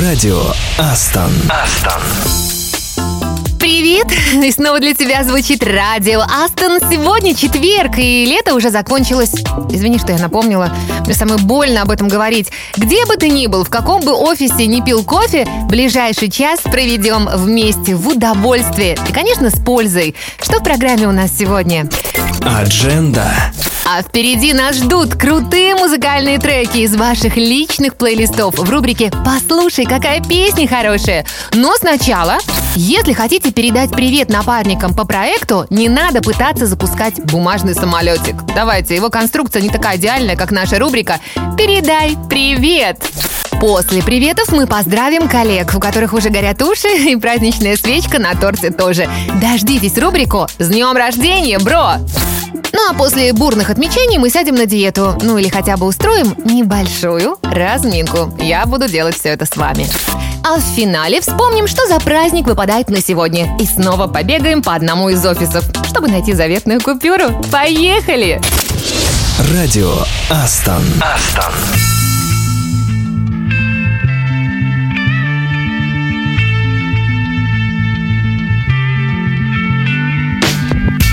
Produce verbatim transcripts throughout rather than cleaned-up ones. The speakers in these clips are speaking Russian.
Радио Астон. Астон. Привет! И снова для тебя звучит Радио Астон. Сегодня четверг, и лето уже закончилось. Извини, что я напомнила. Мне самой больно об этом говорить. Где бы ты ни был, в каком бы офисе ни пил кофе, ближайший час проведем вместе в удовольствии. И, конечно, с пользой. Что в программе у нас сегодня? Адженда. А впереди нас ждут крутые музыкальные треки из ваших личных плейлистов в рубрике «Послушай, какая песня хорошая». Но сначала, если хотите передать привет напарникам по проекту, не надо пытаться запускать бумажный самолетик. Давайте, его конструкция не такая идеальная, как наша рубрика «Передай привет». После приветов мы поздравим коллег, у которых уже горят уши и праздничная свечка на торте тоже. Дождитесь рубрику «С днем рождения, бро!». Ну а после бурных отмечений мы сядем на диету, ну или хотя бы устроим небольшую разминку. Я буду делать все это с вами. А в финале вспомним, что за праздник выпадает на сегодня. И снова побегаем по одному из офисов, чтобы найти заветную купюру. Поехали! Радио Астон. Астон.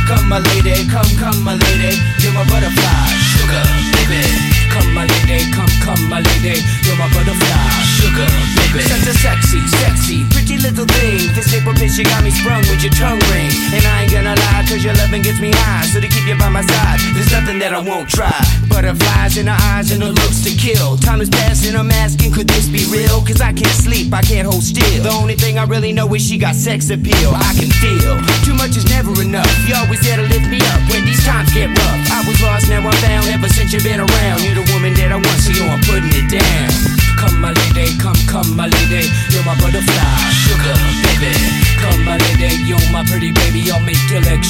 Come my lady, come, come my lady, you're my butterfly, sugar, baby. Come my lady, come, come my lady, you're my butterfly, sugar, baby. Such a sexy, sexy, pretty little thing. This paper bitch, you got me sprung with your tongue ring. And I ain't gonna lie, cause your loving gets me high. So to keep you by my side, there's nothing that I won't try. Butterflies in her eyes and her looks to kill. Time is passing, I'm asking, could this be real? Cause I can't sleep, I can't hold still. The only thing I really know is she got sex appeal. I can feel, too much is never enough. You always there to lift me up when these times get rough. I was lost, now I'm found, ever since you've been around. You're the woman that I want, so I'm putting it down. Come my lady, come, come my lady, you're my butterfly, sugar, baby. Come my lady, you're my pretty baby, I'll make your legs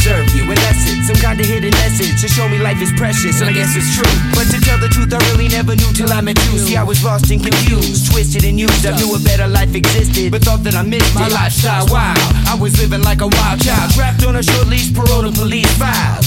Serve you, unless it's some kind of hidden message to show me life is precious, and I guess it's true. But to tell the truth, I really never knew till I met you. See, I was lost and confused, twisted and used. I knew a better life existed, but thought that I missed my lifestyle. Wow, I was living like a wild child, trapped on a short leash, paroled to police files.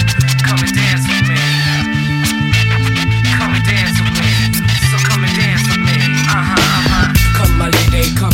come and dance with me. Come,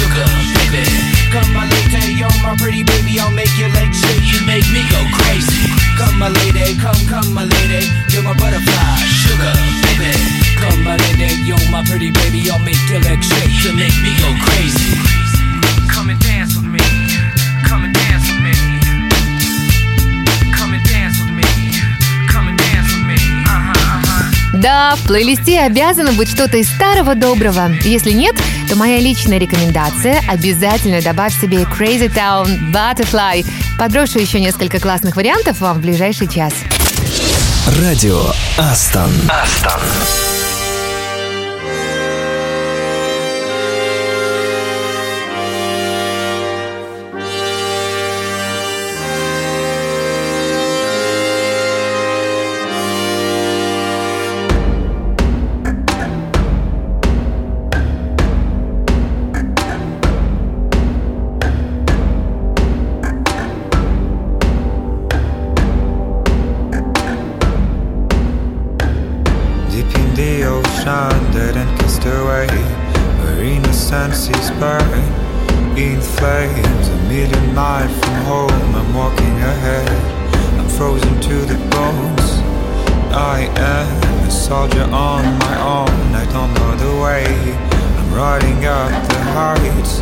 sugar, baby. Come, my lady, you're my pretty baby, I'll make your legs shake, you make me go crazy. Come, my lady, come, come, my lady, you're my butterfly, sugar, baby. Come my lady, you're my pretty baby, I'll make your legs shake, you make me go crazy. Come and dance with me, come and dance with me. Come and dance with me, come and dance with me. Uh-huh, uh-huh. Да, в плейлисте обязано быть что-то из старого доброго. Если нет, то моя личная рекомендация: обязательно добавь себе Crazy Town, Butterfly. Подброшу еще несколько классных вариантов вам в ближайший час. Радио Астон. Астон. shunned and kissed away. Her innocence is buried in flames. A million miles from home, I'm walking ahead. I'm frozen to the bones. I am a soldier on my own. I don't know the way. I'm riding up the heights.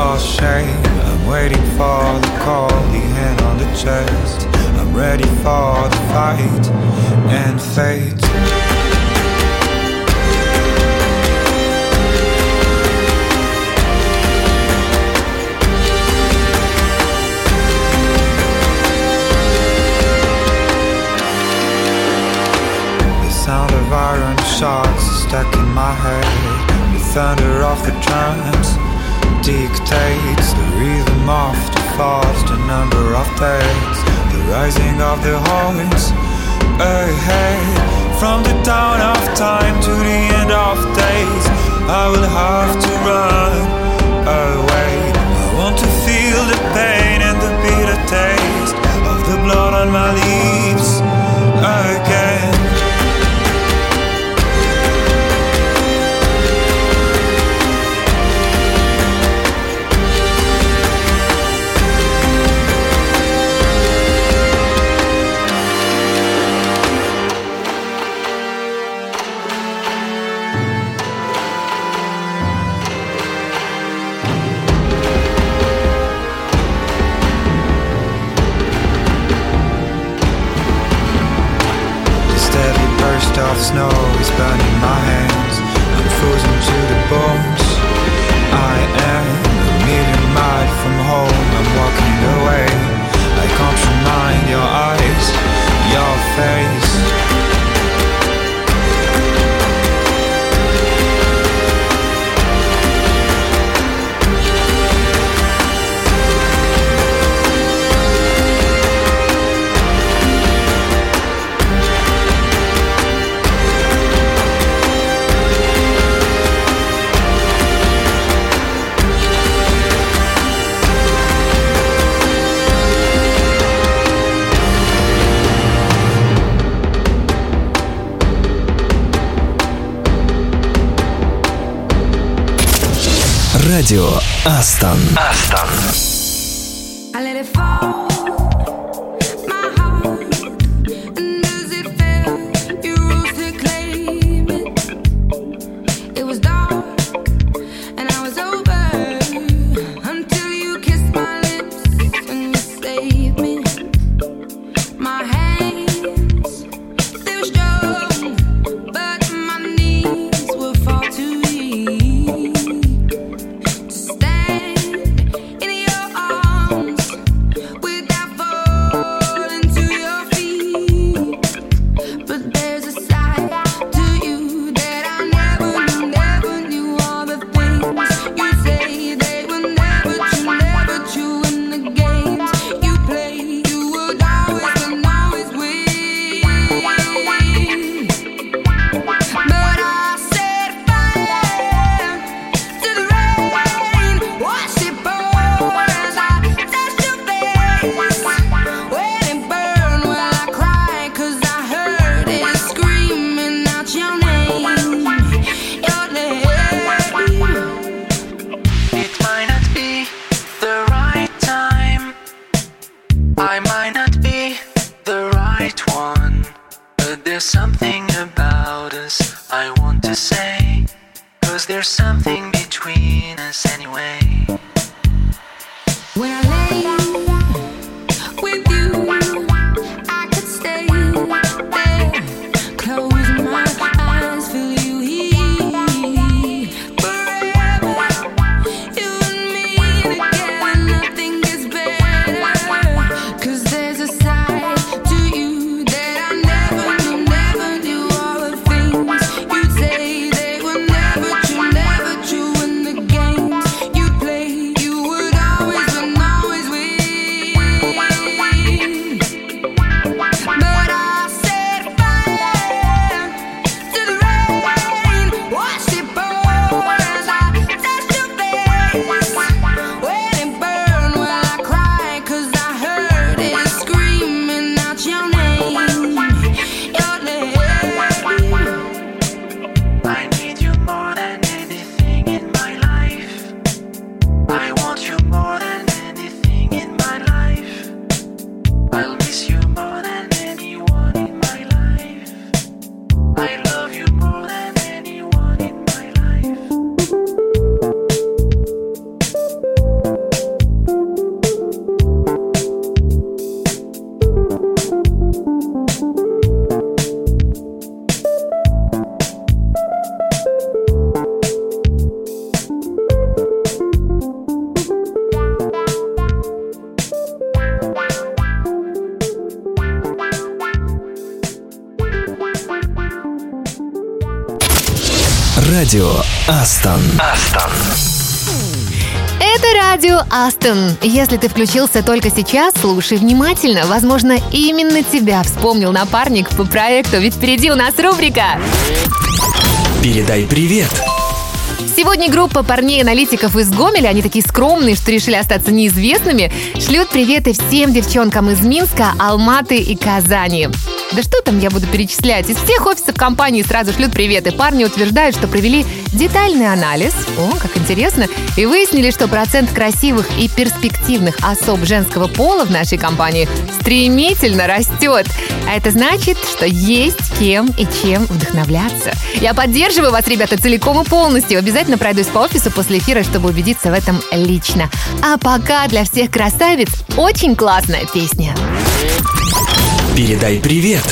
Oh shame, I'm waiting for the call, the hand on the chest. I'm ready for the fight and fate. Sound of iron shards stuck in my head. The thunder of the drums dictates the rhythm of the falls, the number of days, the rising of the horns ahead. From the dawn of time to the end of days, I will have to run away. I want to feel the pain and the bitter taste of the blood on my lips again. Of snow is burning my hands. I'm frozen to the bones. I am a million miles from home. I'm walking away. I can't remind your eyes, your face. Радио Астон. Астон. Радио Астон. Астон. Это Радио Астон. Если ты включился только сейчас, слушай внимательно. Возможно, именно тебя вспомнил напарник по проекту, ведь впереди у нас рубрика «Передай привет». Сегодня группа парней-аналитиков из Гомеля, они такие скромные, что решили остаться неизвестными, шлют приветы всем девчонкам из Минска, Алматы и Казани. Да что там я буду перечислять? Из всех офисов компании сразу шлют приветы. Парни утверждают, что провели детальный анализ. О, как интересно. И выяснили, что процент красивых и перспективных особ женского пола в нашей компании стремительно растет. А это значит, что есть кем и чем вдохновляться. Я поддерживаю вас, ребята, целиком и полностью. Обязательно пройдусь по офису после эфира, чтобы убедиться в этом лично. А пока для всех красавиц очень классная песня. Передай привет.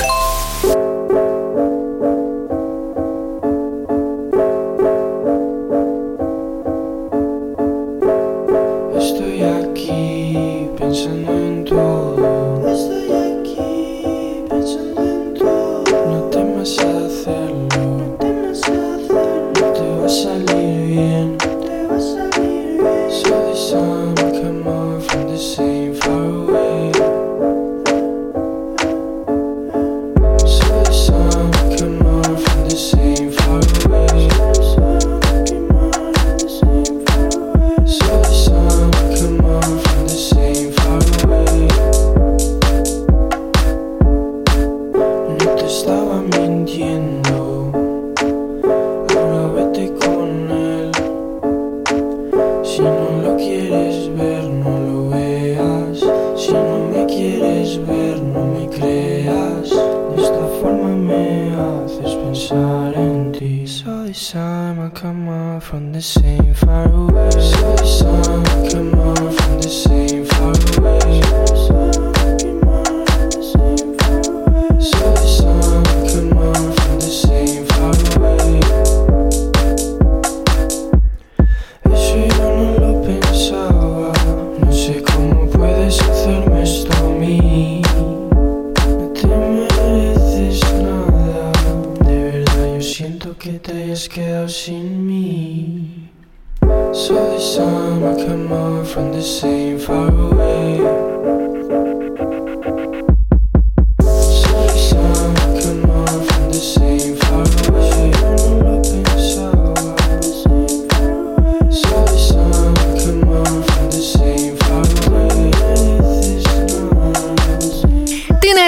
Estoy aquí pensando en todo. Estoy aquí pensando en todo. No temas hacerlo. No temas hacerlo. Te va a salir bien. Te va a salir bien. So the sun came up from the same far away.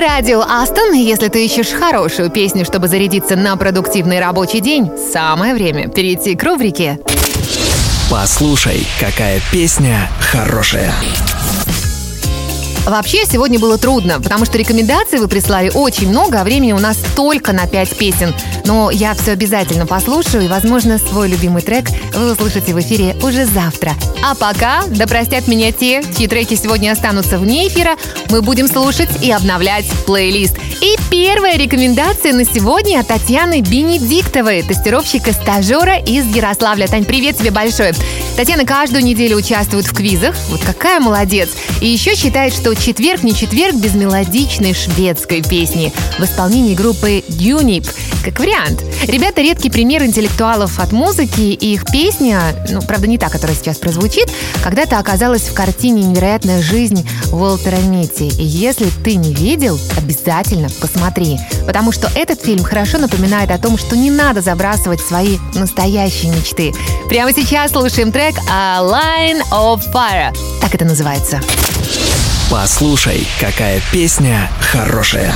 Радио Астон. Если ты ищешь хорошую песню, чтобы зарядиться на продуктивный рабочий день, самое время перейти к рубрике «Послушай, какая песня хорошая». Вообще, сегодня было трудно, потому что рекомендаций вы прислали очень много, а времени у нас только на пять песен. Но я все обязательно послушаю, и, возможно, свой любимый трек вы услышите в эфире уже завтра. А пока, да простят меня те, чьи треки сегодня останутся вне эфира, мы будем слушать и обновлять плейлист. И первая рекомендация на сегодня от Татьяны Бенедиктовой, тестировщика-стажера из Ярославля. Тань, привет тебе большое. Татьяна каждую неделю участвует в квизах, вот какая молодец. И еще считает, что четверг не четверг без мелодичной шведской песни в исполнении группы ЮНИП. Как вариант. Ребята редкий пример интеллектуалов от музыки, и их песня, ну, правда, не та, которая сейчас прозвучит, когда-то оказалась в картине «Невероятная жизнь» Уолтера Митти. И если ты не видел, обязательно посмотри, потому что этот фильм хорошо напоминает о том, что не надо забрасывать свои настоящие мечты. Прямо сейчас слушаем трек «A Line of Fire». Так это называется. Послушай, какая песня хорошая.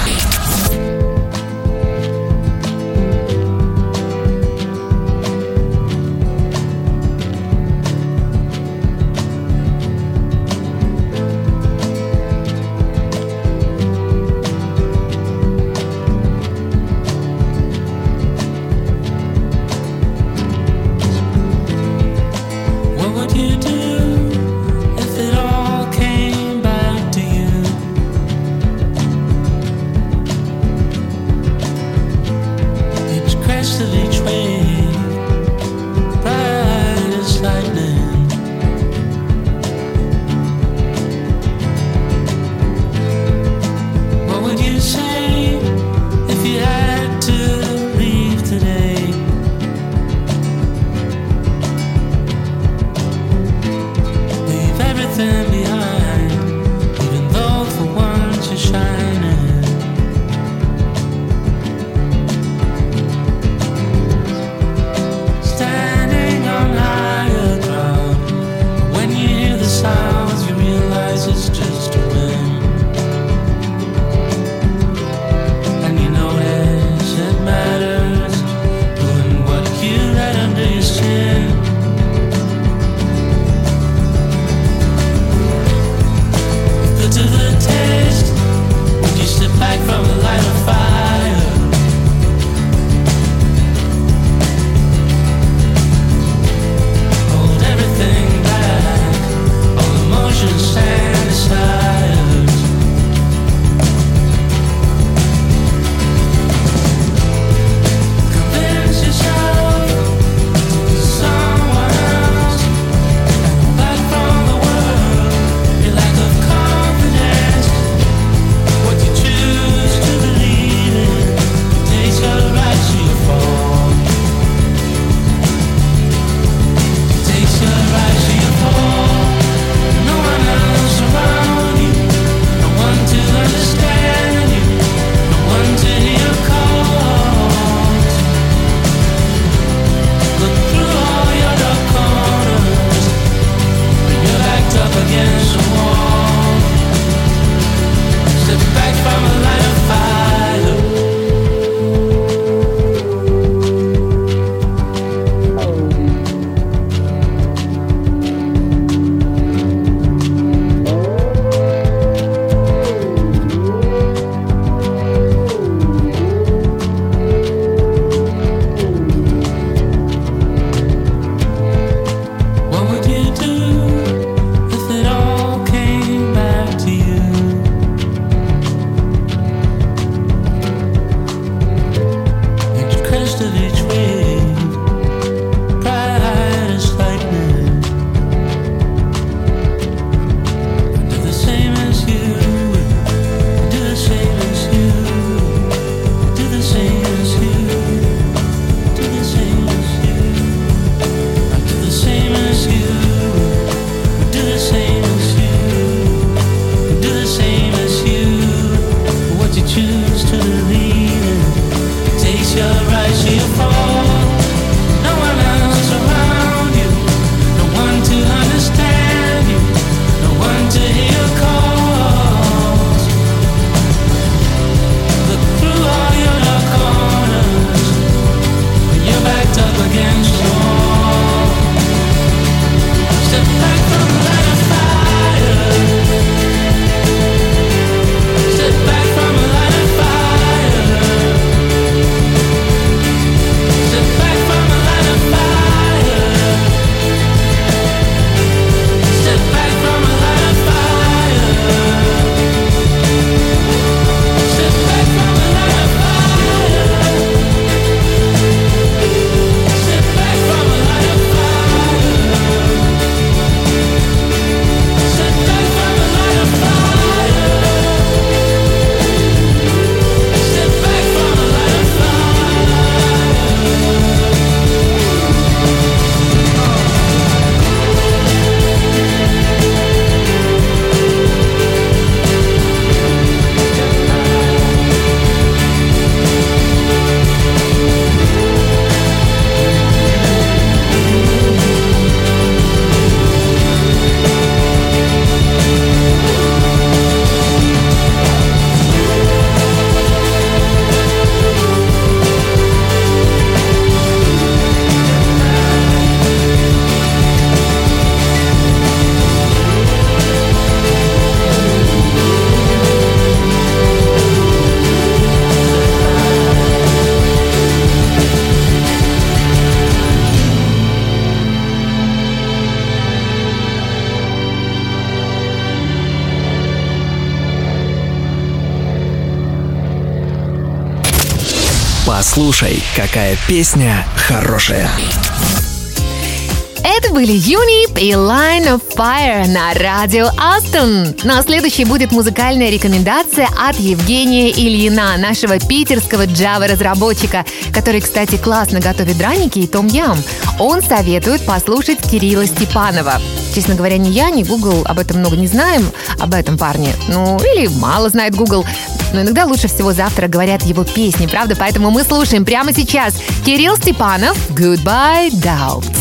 Послушай, какая песня хорошая. Это были ЮНИП и Line of Fire на Радио Астон. Ну а следующей будет музыкальная рекомендация от Евгения Ильина, нашего питерского джава-разработчика, который, кстати, классно готовит драники и том-ям. Он советует послушать Кирилла Степанова. Честно говоря, ни я, ни Google об этом много не знаем, об этом парне. Ну, или мало знает Google. Но иногда лучше всего завтра говорят его песни, правда? Поэтому мы слушаем прямо сейчас Кирилл Степанов «Goodbye Doubts».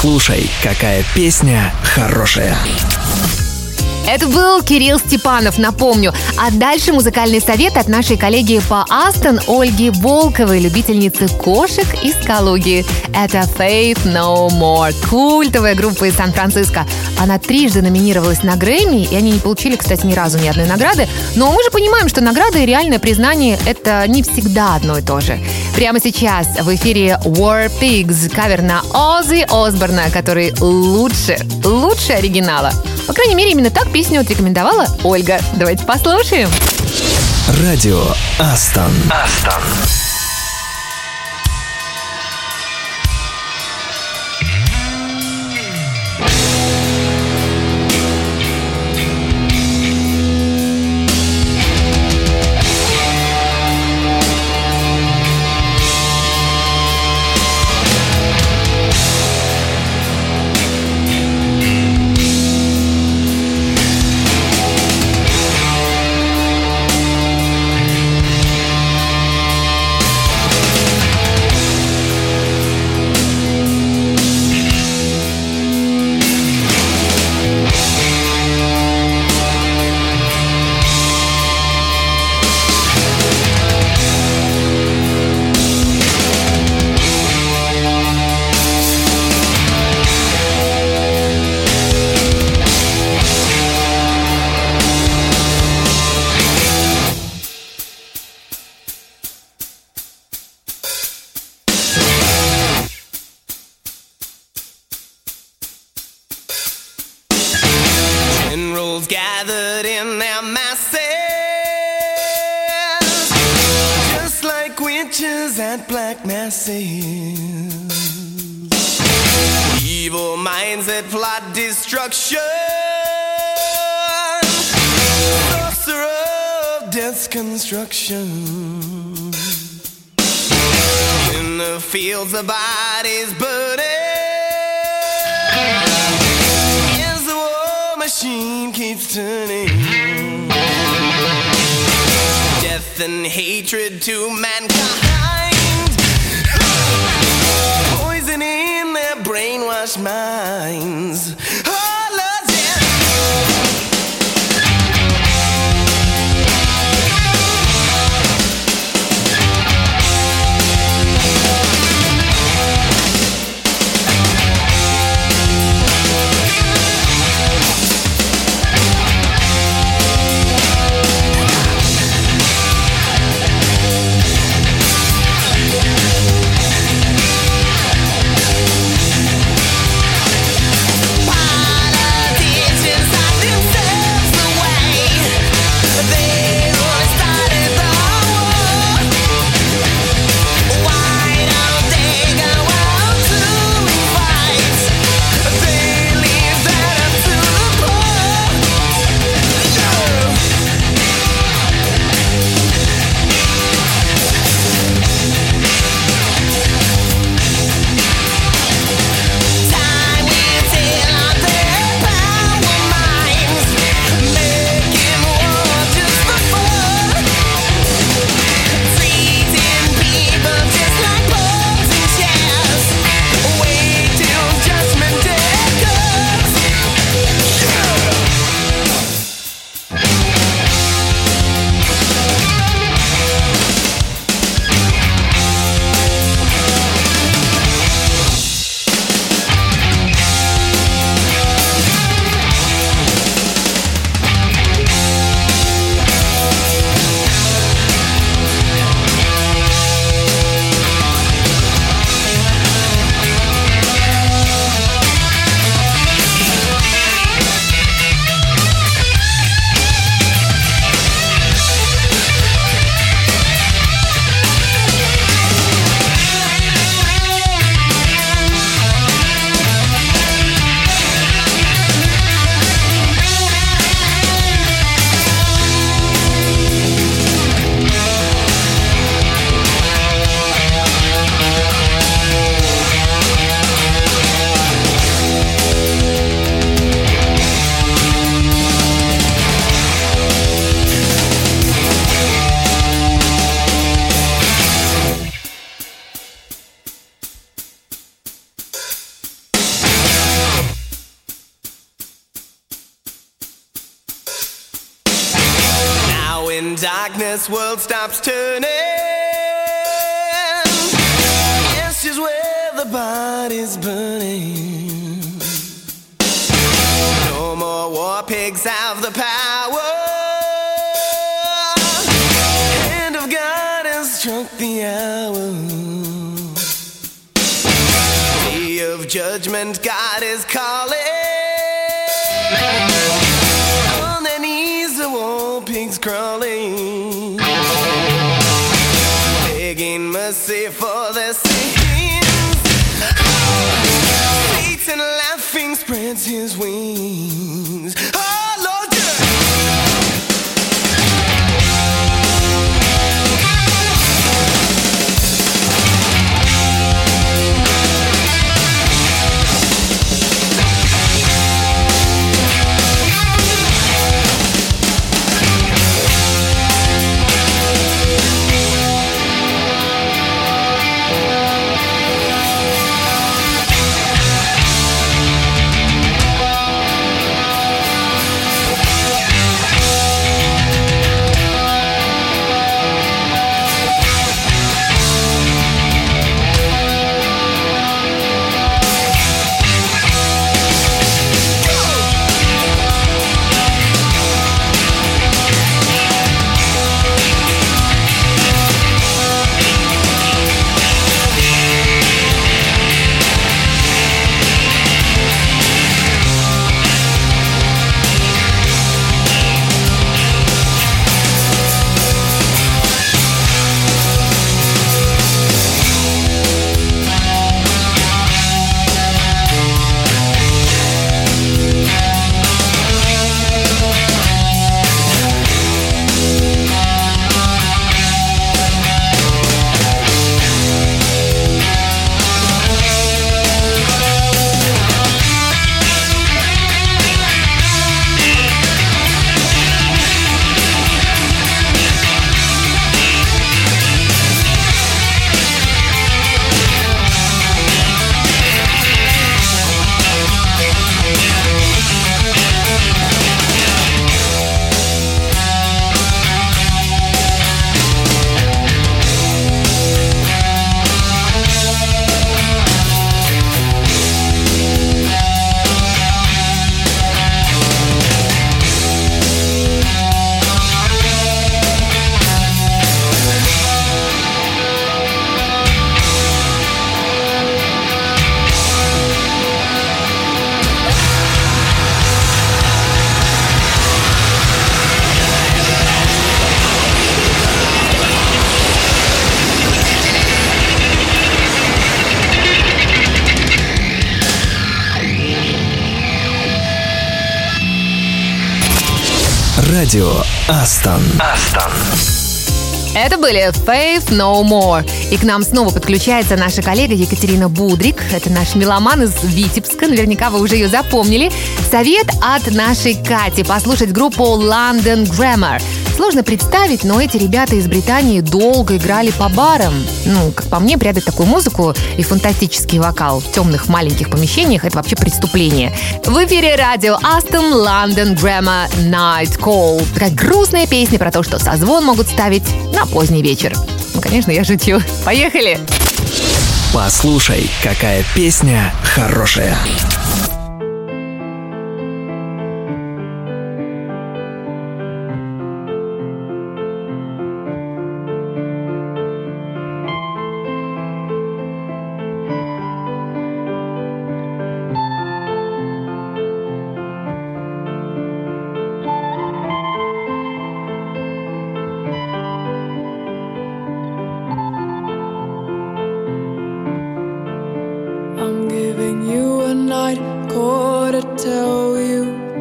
Слушай, какая песня хорошая. Это был Кирилл Степанов, напомню. А дальше музыкальный совет от нашей коллеги по Астон Ольги Волковой, любительницы кошек из Калуги. Это Faith No More, культовая группа из Сан-Франциско. Она трижды номинировалась на Грэмми, и они не получили, кстати, ни разу ни одной награды. Но мы же понимаем, что награды и реальное признание — это не всегда одно и то же. Прямо сейчас в эфире War Pigs, кавер на Оззи Осборна, который лучше, лучше оригинала. По крайней мере, именно так песню отрекомендовала Ольга. Давайте послушаем. Радио Астон. Астон. gathered in their masses, just like witches at black masses, evil minds that plot destruction, sorcerer of death's construction. In the fields of bodies burning, as the war machine keeps turning, death and hatred to mankind, poison in their brainwashed minds. Darkness, world stops turning. This is where the body's burning. No more war pigs have the power. Hand of God has struck the hour. Day of judgment, God is calling. On their knees, the war pigs crawling. For their sins, Satan laughing spreads his wings. Радио Астон. Астон. Это были Faith No More. И к нам снова подключается наша коллега Екатерина Будрик. Это наш меломан из Витебска. Наверняка вы уже ее запомнили. Совет от нашей Кати. Послушать группу London Grammar. Сложно представить, но эти ребята из Британии долго играли по барам. Ну, как по мне, прятать такую музыку и фантастический вокал в темных маленьких помещениях — это вообще преступление. В эфире Радио Астон, London Grammar, Night Call. Такая грустная песня про то, что созвон могут ставить на поздний вечер. Ну, конечно, я шучу. Поехали! Послушай,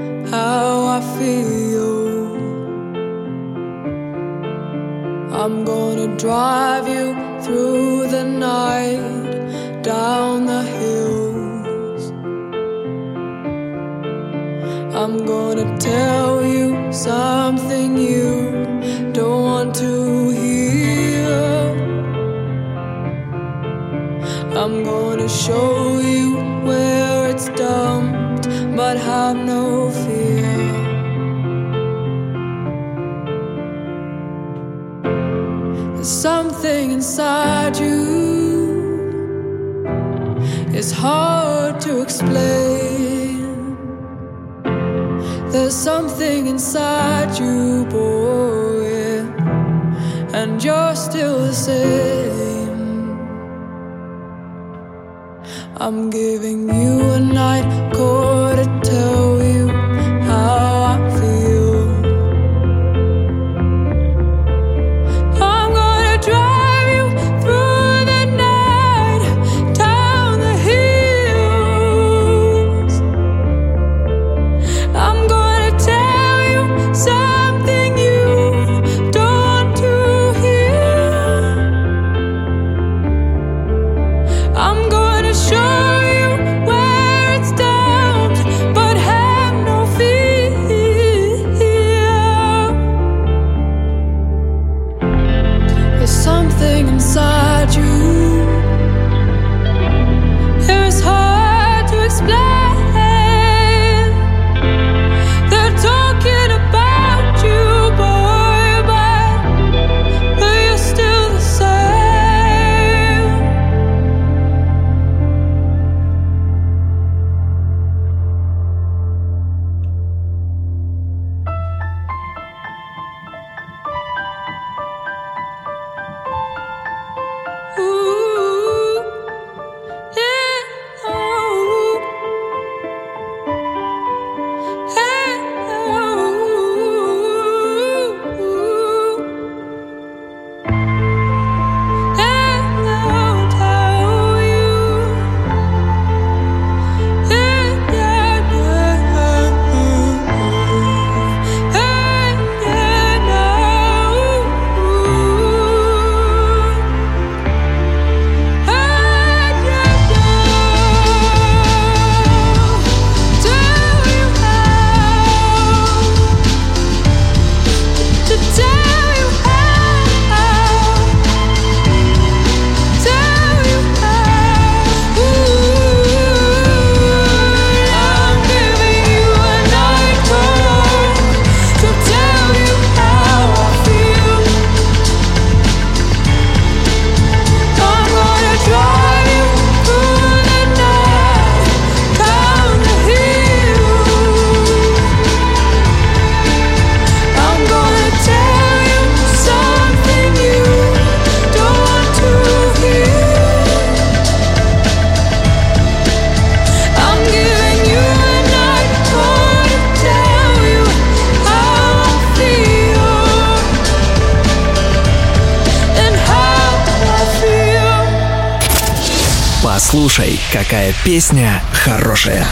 какая песня хорошая. I'm giving you a night call to tell you how I feel. I'm gonna drive you through the night, down the hills. I'm gonna tell you something you don't want to hear. I'm gonna show Какая песня хорошая.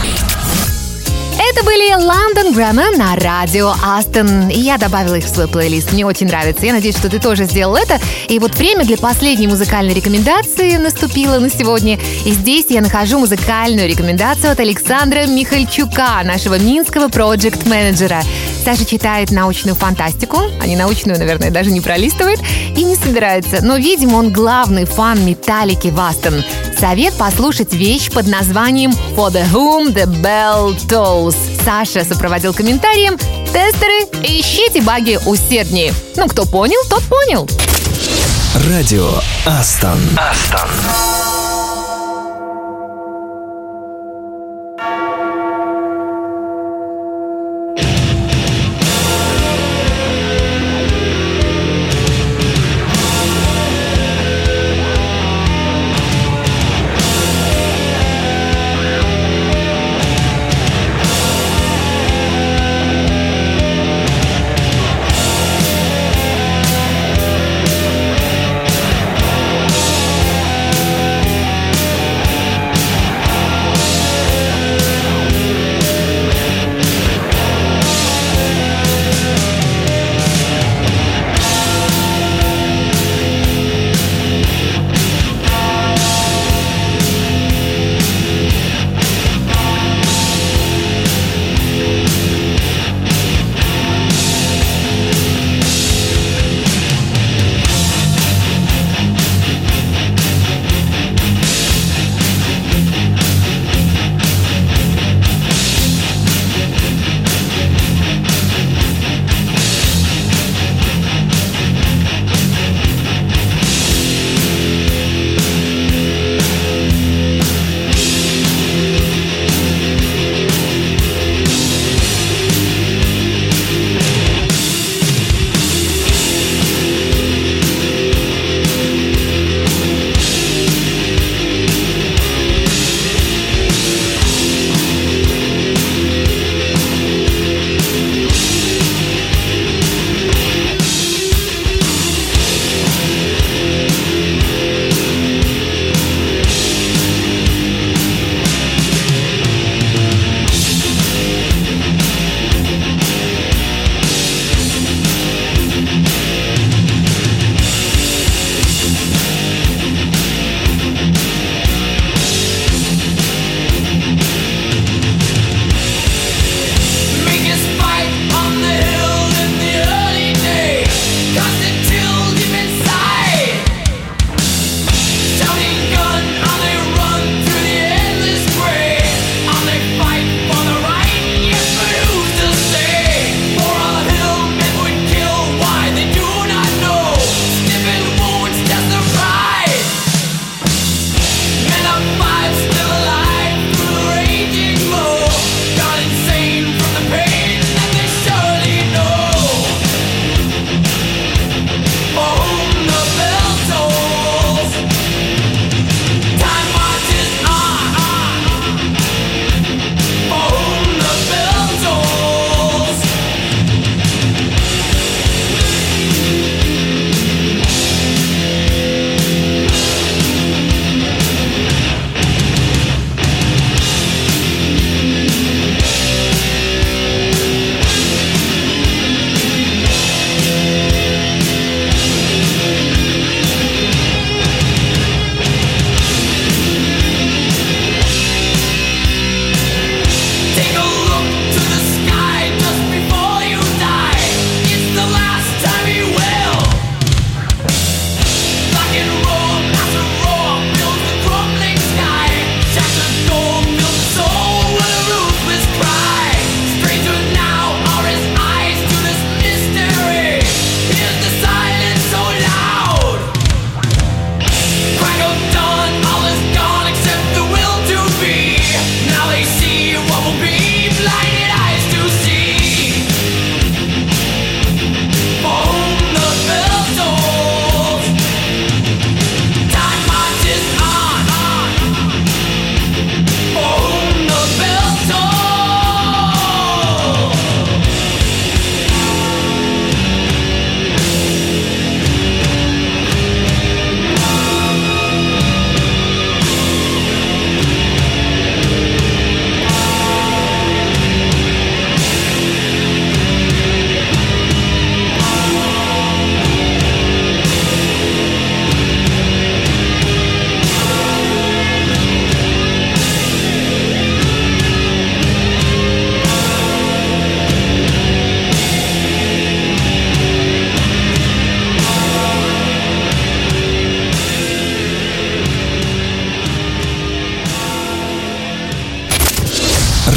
Это были были London Grammar на радио Астон. Я добавила их в свой плейлист. Мне очень нравится. Я надеюсь, что ты тоже сделал это. И вот время для последней музыкальной рекомендации наступило на сегодня. И здесь я нахожу музыкальную рекомендацию от Александра Михальчука, нашего минского проджект-менеджера. Саша читает научную фантастику. А не научную, наверное, даже не пролистывает. И не собирается. Но, видимо, он главный фан Металлики в Астон. Совет послушать вещь под названием «For the Whom the Bell Tolls». Саша сопроводил комментарием: «Тестеры, ищите баги усерднее». Ну, кто понял, тот понял. Радио Астон. Астон.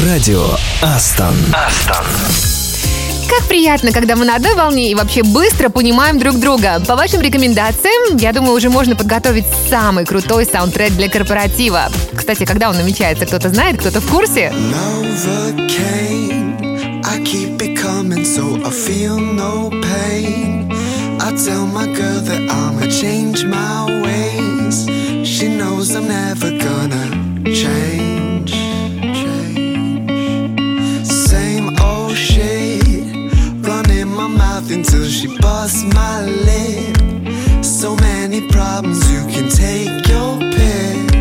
Радио Астон. Астон. Как приятно, когда мы на одной волне и вообще быстро понимаем друг друга. По вашим рекомендациям, я думаю, уже можно подготовить самый крутой саундтрек для корпоратива. Кстати, когда он намечается, кто-то знает, кто-то в курсе? Change, change. Same old shit, running my mouth until she busts my lip. So many problems, you can take your pick.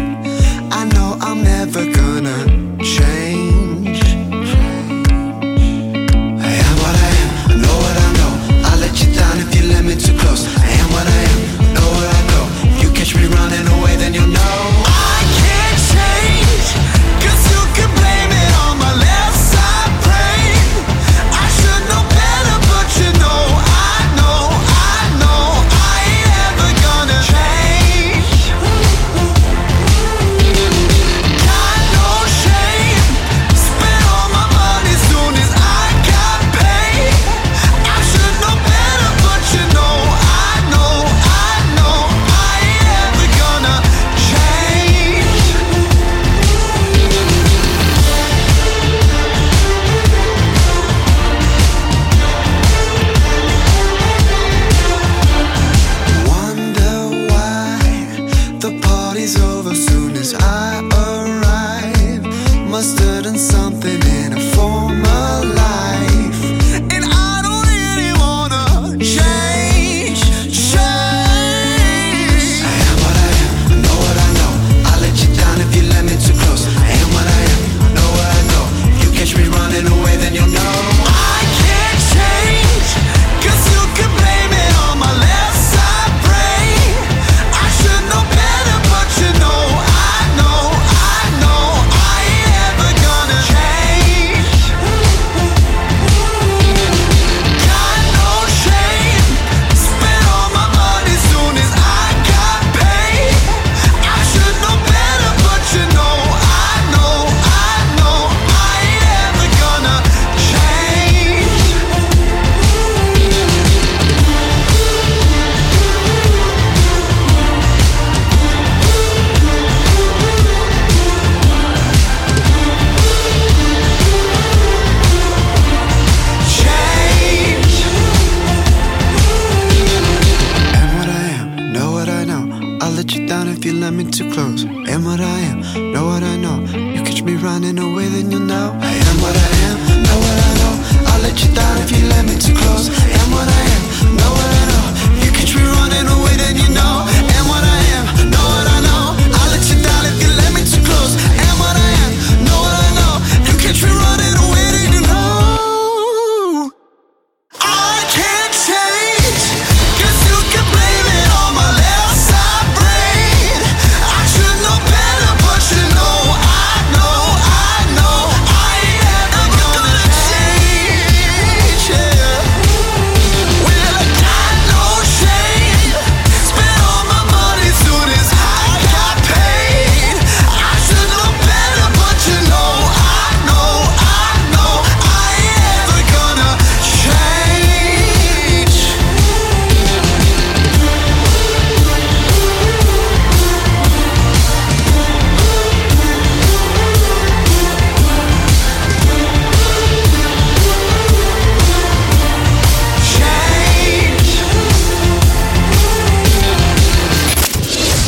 I know I'm never gonna change. I am what I am, I know what I know. I'll let you down if you let me too close. I am what I am, I know where I go. If you catch me running away, then you'll know.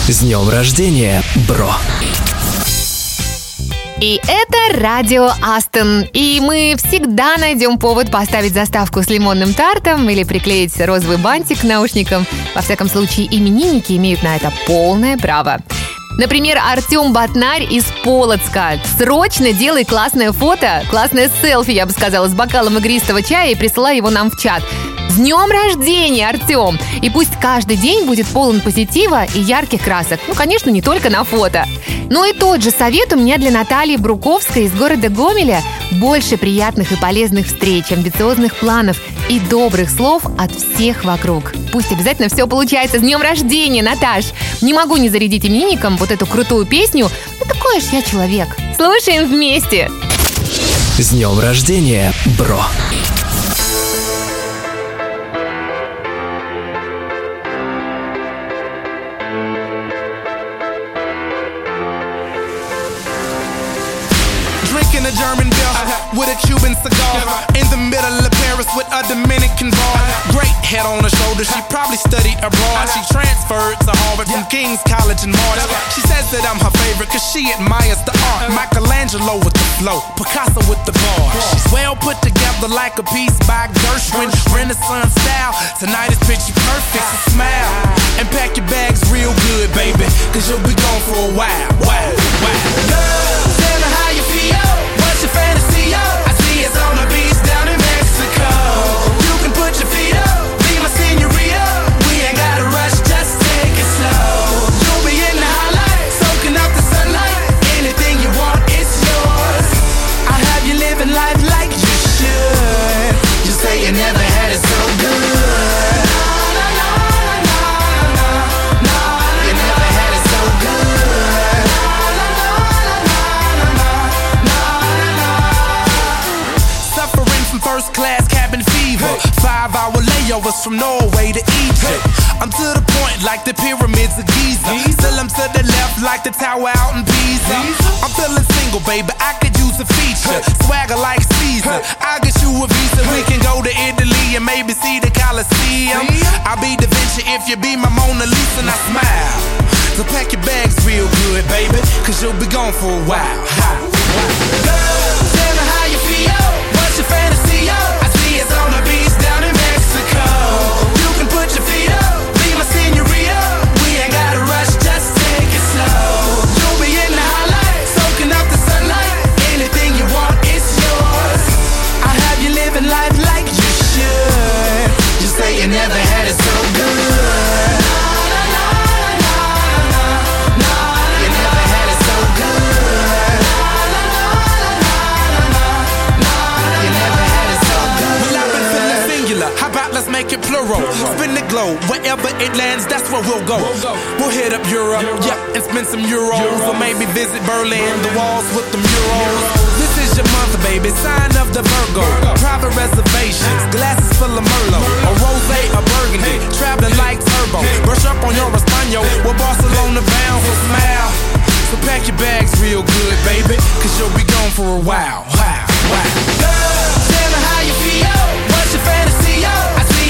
С днем рождения, бро! И это Радио Астон. И мы всегда найдем повод поставить заставку с лимонным тартом или приклеить розовый бантик к наушникам. Во всяком случае, именинники имеют на это полное право. Например, Артем Батнарь из Полоцка. Срочно делай классное фото, классное селфи, я бы сказала, с бокалом игристого чая и присылай его нам в чат. С днем рождения, Артем! И пусть каждый день будет полон позитива и ярких красок. Ну, конечно, не только на фото. Ну и тот же совет у меня для Натальи Бруковской из города Гомеля. Больше приятных и полезных встреч, амбициозных планов и добрых слов от всех вокруг. Пусть обязательно все получается. С днем рождения, Наташ! Не могу не зарядить именинникам вот эту крутую песню. Ну, такой уж я человек. Слушаем вместе! С днем рождения, бро! With a Cuban cigar, in the middle of Paris with a Dominican bar. Great head on her shoulder, she probably studied abroad. She transferred to Harvard from King's College in March. She says that I'm her favorite cause she admires the art. Michelangelo with the flow, Picasso with the bars. She's well put together like a piece by Gershwin. Renaissance style, tonight is picture perfect. So smile and pack your bags real good, baby, cause you'll be gone for a while. Wow, wow. Love, tell me how you feel. What's your fantasy, yo? I see it's on the beach down in Mexico. You can put your feet up, be my señorita. We ain't gotta rush, just take it slow. You'll be in the highlight, soaking up the sunlight. Anything you want, it's yours. I'll have you living life like you should. You say you never had it so good. First class cabin fever, five hour layovers from Norway to Egypt. I'm to the point like the pyramids of Giza. Still I'm to the left like the tower out in Pisa. I'm feeling single, baby, I could use a feature. Swagger like Caesar, I'll get you a visa. We can go to Italy and maybe see the Colosseum. I'll be Da Vinci if you be my Mona Lisa and I smile. So pack your bags real good, baby, cause you'll be gone for a while. Love, tell me how you feel. What's your fantasy? I see it's on the beach down in Mexico. You can put your feet up, be my señorita. We ain't gotta rush, just take it slow. You'll be in the highlight, soaking up the sunlight. Anything you want, it's yours. I'll have you living life like you should. You say you never had it so good. Make it plural, spin the globe. Wherever it lands, that's where we'll go. We'll hit up Europe, yeah, and spend some euros. Or maybe visit Berlin, the walls with the murals. This is your month, baby, sign of the Virgo. Private reservations, glasses full of Merlot. A rosé, a burgundy, traveling like turbo. Brush up on your Espanol, we're Barcelona bound, so smile. So pack your bags real good, baby, cause you'll be gone for a while. Wow, wow. Love, tell me how you feel. What's your fantasy, yo?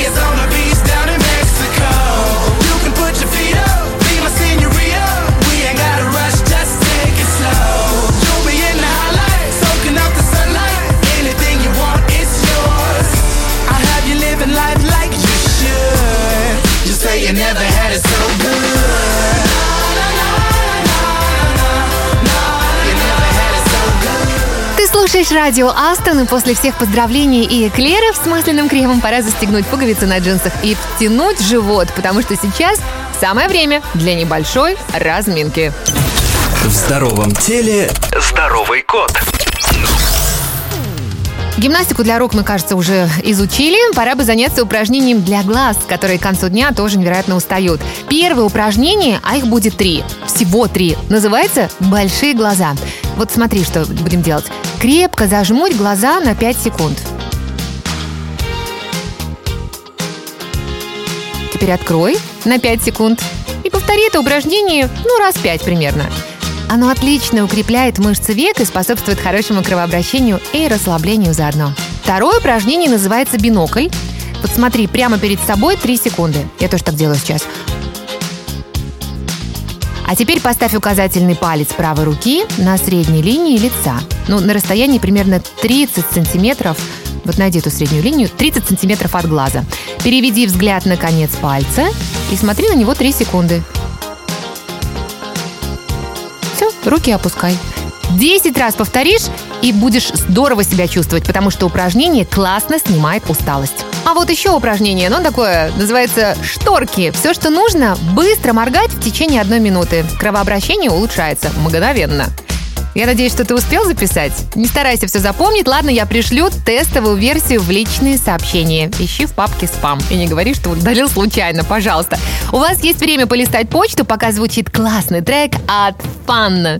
It's on the beach down in Mexico. You can put your feet up, be my señorita. We ain't gotta rush, just take it slow. You'll be in the highlight, soaking up the sunlight. Anything you want, it's yours. I'll have you living life like you should. You say you never had it so good. Ты слушаешь радио Астон, и после всех поздравлений и эклеров с масляным кремом пора застегнуть пуговицы на джинсах и втянуть живот, потому что сейчас самое время для небольшой разминки. В здоровом теле здоровый кот. Гимнастику для рук мы, кажется, уже изучили. Пора бы заняться упражнением для глаз, которые к концу дня тоже невероятно устают. Первое упражнение, а их будет три, всего три, называется «Большие глаза». Вот смотри, что будем делать. Крепко зажмурь глаза на пять секунд. Теперь открой на пять секунд и повтори это упражнение, ну, раз пять примерно. Оно отлично укрепляет мышцы век и способствует хорошему кровообращению и расслаблению заодно. Второе упражнение называется бинокль. Вот смотри, прямо перед собой три секунды. Я тоже так делаю сейчас. А теперь поставь указательный палец правой руки на средней линии лица. Ну, на расстоянии примерно тридцать сантиметров. Вот найди эту среднюю линию. тридцать сантиметров от глаза. Переведи взгляд на конец пальца и смотри на него три секунды. Руки опускай. десять раз повторишь и будешь здорово себя чувствовать, потому что упражнение классно снимает усталость. А вот еще упражнение, оно такое, называется «Шторки». Все, что нужно, быстро моргать в течение одной минуты. Кровообращение улучшается мгновенно. Я надеюсь, что ты успел записать? Не старайся все запомнить. Ладно, я пришлю тестовую версию в личные сообщения. Ищи в папке «Спам». И не говори, что удалил случайно, пожалуйста. У вас есть время полистать почту, пока звучит классный трек от «Фанна».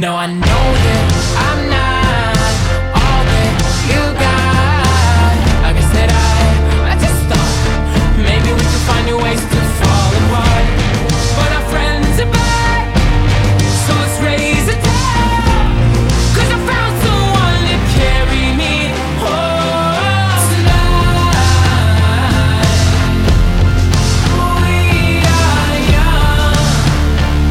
Now I know that I'm not all that you got. I guess that I, I just thought maybe we could find new ways to fall apart. But our friends are back, so let's raise it down. Cause I found someone to carry me home tonight. We are young, so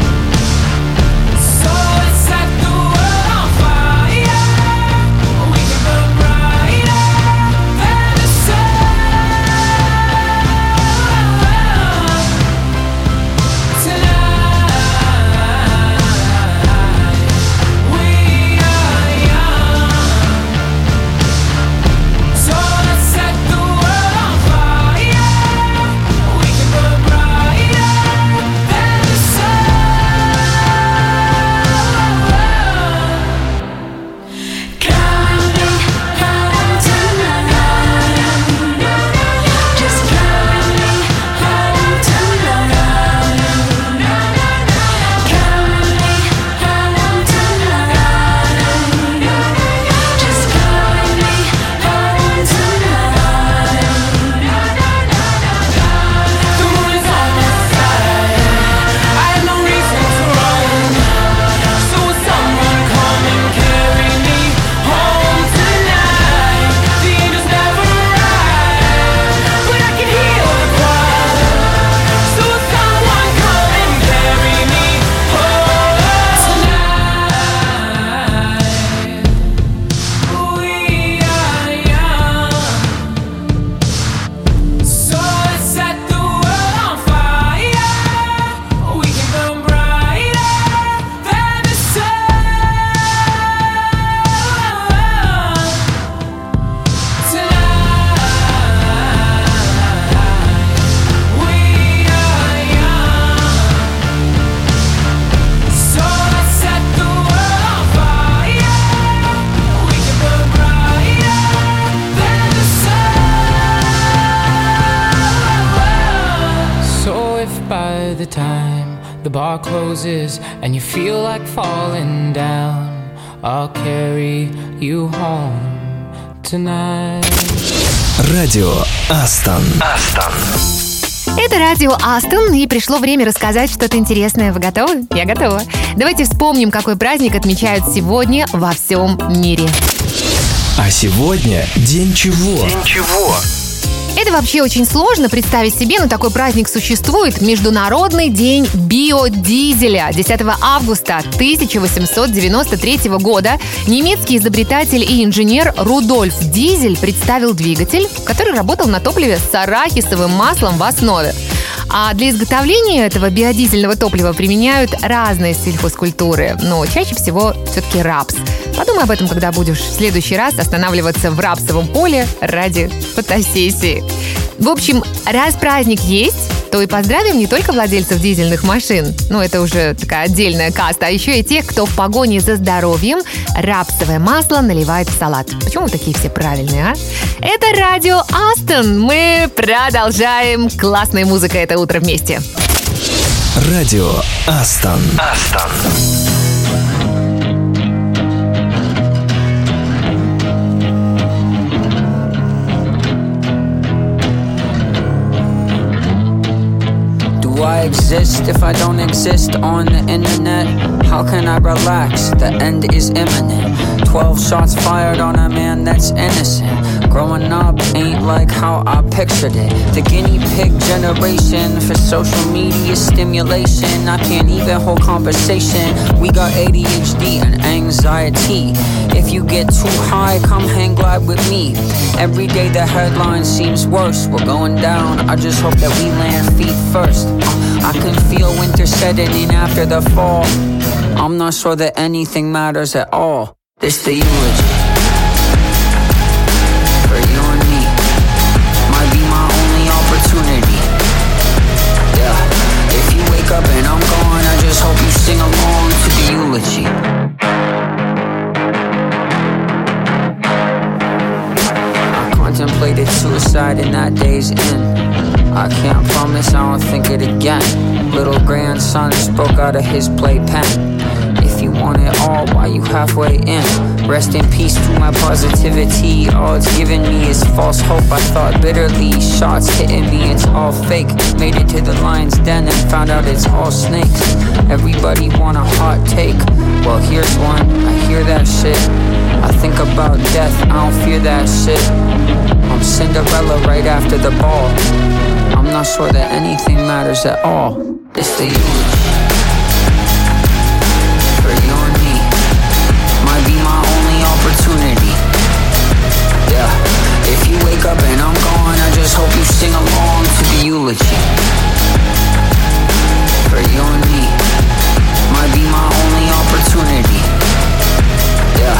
and you feel like falling down, I'll carry you home tonight. Радио Астон. Астон. Это радио Астон, и пришло время рассказать что-то интересное. Вы готовы? Я готова. Давайте вспомним, какой праздник отмечают сегодня во всем мире. А сегодня день чего? День чего? Это вообще очень сложно представить себе, но такой праздник существует. Международный день биодизеля. десятого августа тысяча восемьсот девяносто третьего года немецкий изобретатель и инженер Рудольф Дизель представил двигатель, который работал на топливе с арахисовым маслом в основе. А для изготовления этого биодизельного топлива применяют разные сельхозкультуры, но чаще всего все-таки рапс. Подумай об этом, когда будешь в следующий раз останавливаться в рапсовом поле ради фотосессии. В общем, раз праздник есть, то и поздравим не только владельцев дизельных машин, ну это уже такая отдельная каста, а еще и тех, кто в погоне за здоровьем рапсовое масло наливает в салат. Почему такие все правильные, а? Это Радио Астон. Мы продолжаем. Классная музыка это утро вместе. Радио Астон. Астон. I exist if I don't exist on the internet? How can I relax? The end is imminent. Twelve shots fired on a man that's innocent. Growing up ain't like how I pictured it. The guinea pig generation for social media stimulation. I can't even hold conversation. We got A D H D and anxiety. If you get too high, come hang glide with me. Every day the headline seems worse. We're going down, I just hope that we land feet first. I can feel winter setting in after the fall. I'm not sure that anything matters at all. This the eulogy for you and me. Might be my only opportunity. Yeah, if you wake up and I'm gone, I just hope you sing along to the eulogy. I contemplated suicide in that day's end. I can't promise I won't think it again. Little grandson spoke out of his playpen. If you want it all, why you halfway in? Rest in peace to my positivity. All it's given me is false hope. I thought bitterly, shots hitting me, it's all fake. Made it to the lion's den and found out it's all snakes. Everybody want a hot take. Well, here's one, I hear that shit. I think about death, I don't fear that shit. I'm Cinderella right after the ball. I'm not sure that anything matters at all. It's the eulogy for you and me. Might be my only opportunity. Yeah, if you wake up and I'm gone, I just hope you sing along to the eulogy for you and me. Might be my only opportunity. Yeah,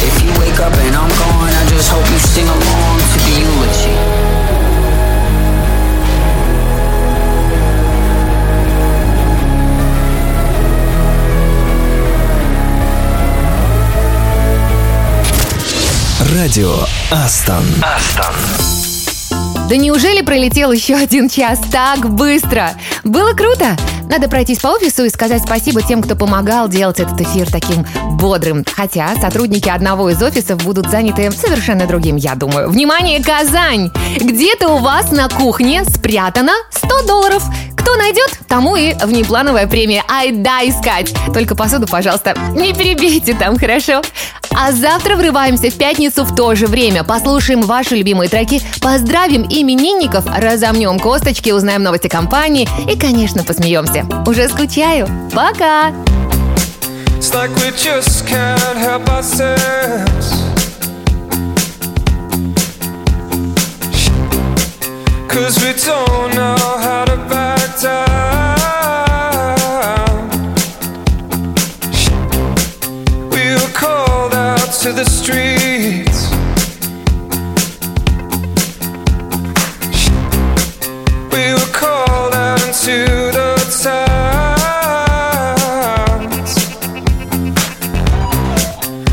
if you wake up and I'm gone, I just hope you sing along to the eulogy. Радио Астон. Астон. Да неужели пролетел еще один час так быстро? Было круто! Надо пройтись по офису и сказать спасибо тем, кто помогал делать этот эфир таким бодрым. Хотя сотрудники одного из офисов будут заняты совершенно другим, я думаю. Внимание, Казань! Где-то у вас на кухне спрятано сто долларов. Кто найдет, тому и внеплановая премия. Ай да, искать! Только посуду, пожалуйста, не перебейте там, хорошо? А завтра врываемся в пятницу в то же время. Послушаем ваши любимые треки, поздравим именинников, разомнем косточки, узнаем новости компании и, конечно, посмеемся. Уже скучаю. Пока! To the streets, we were called out into the towns,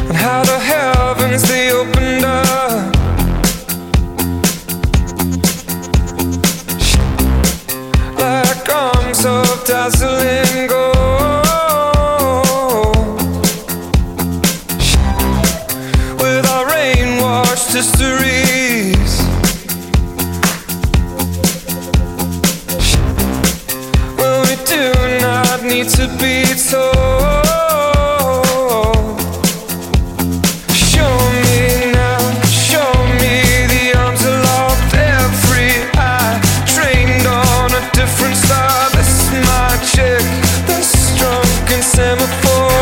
and how the heavens they opened up, like arms of dazzling gold. Histories, well, we do not need to be told. Show me now, show me the arms aloft. Every eye trained on a different star. This is my chick, this drunk and semaphore.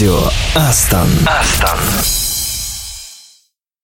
Радио Астон. Астон.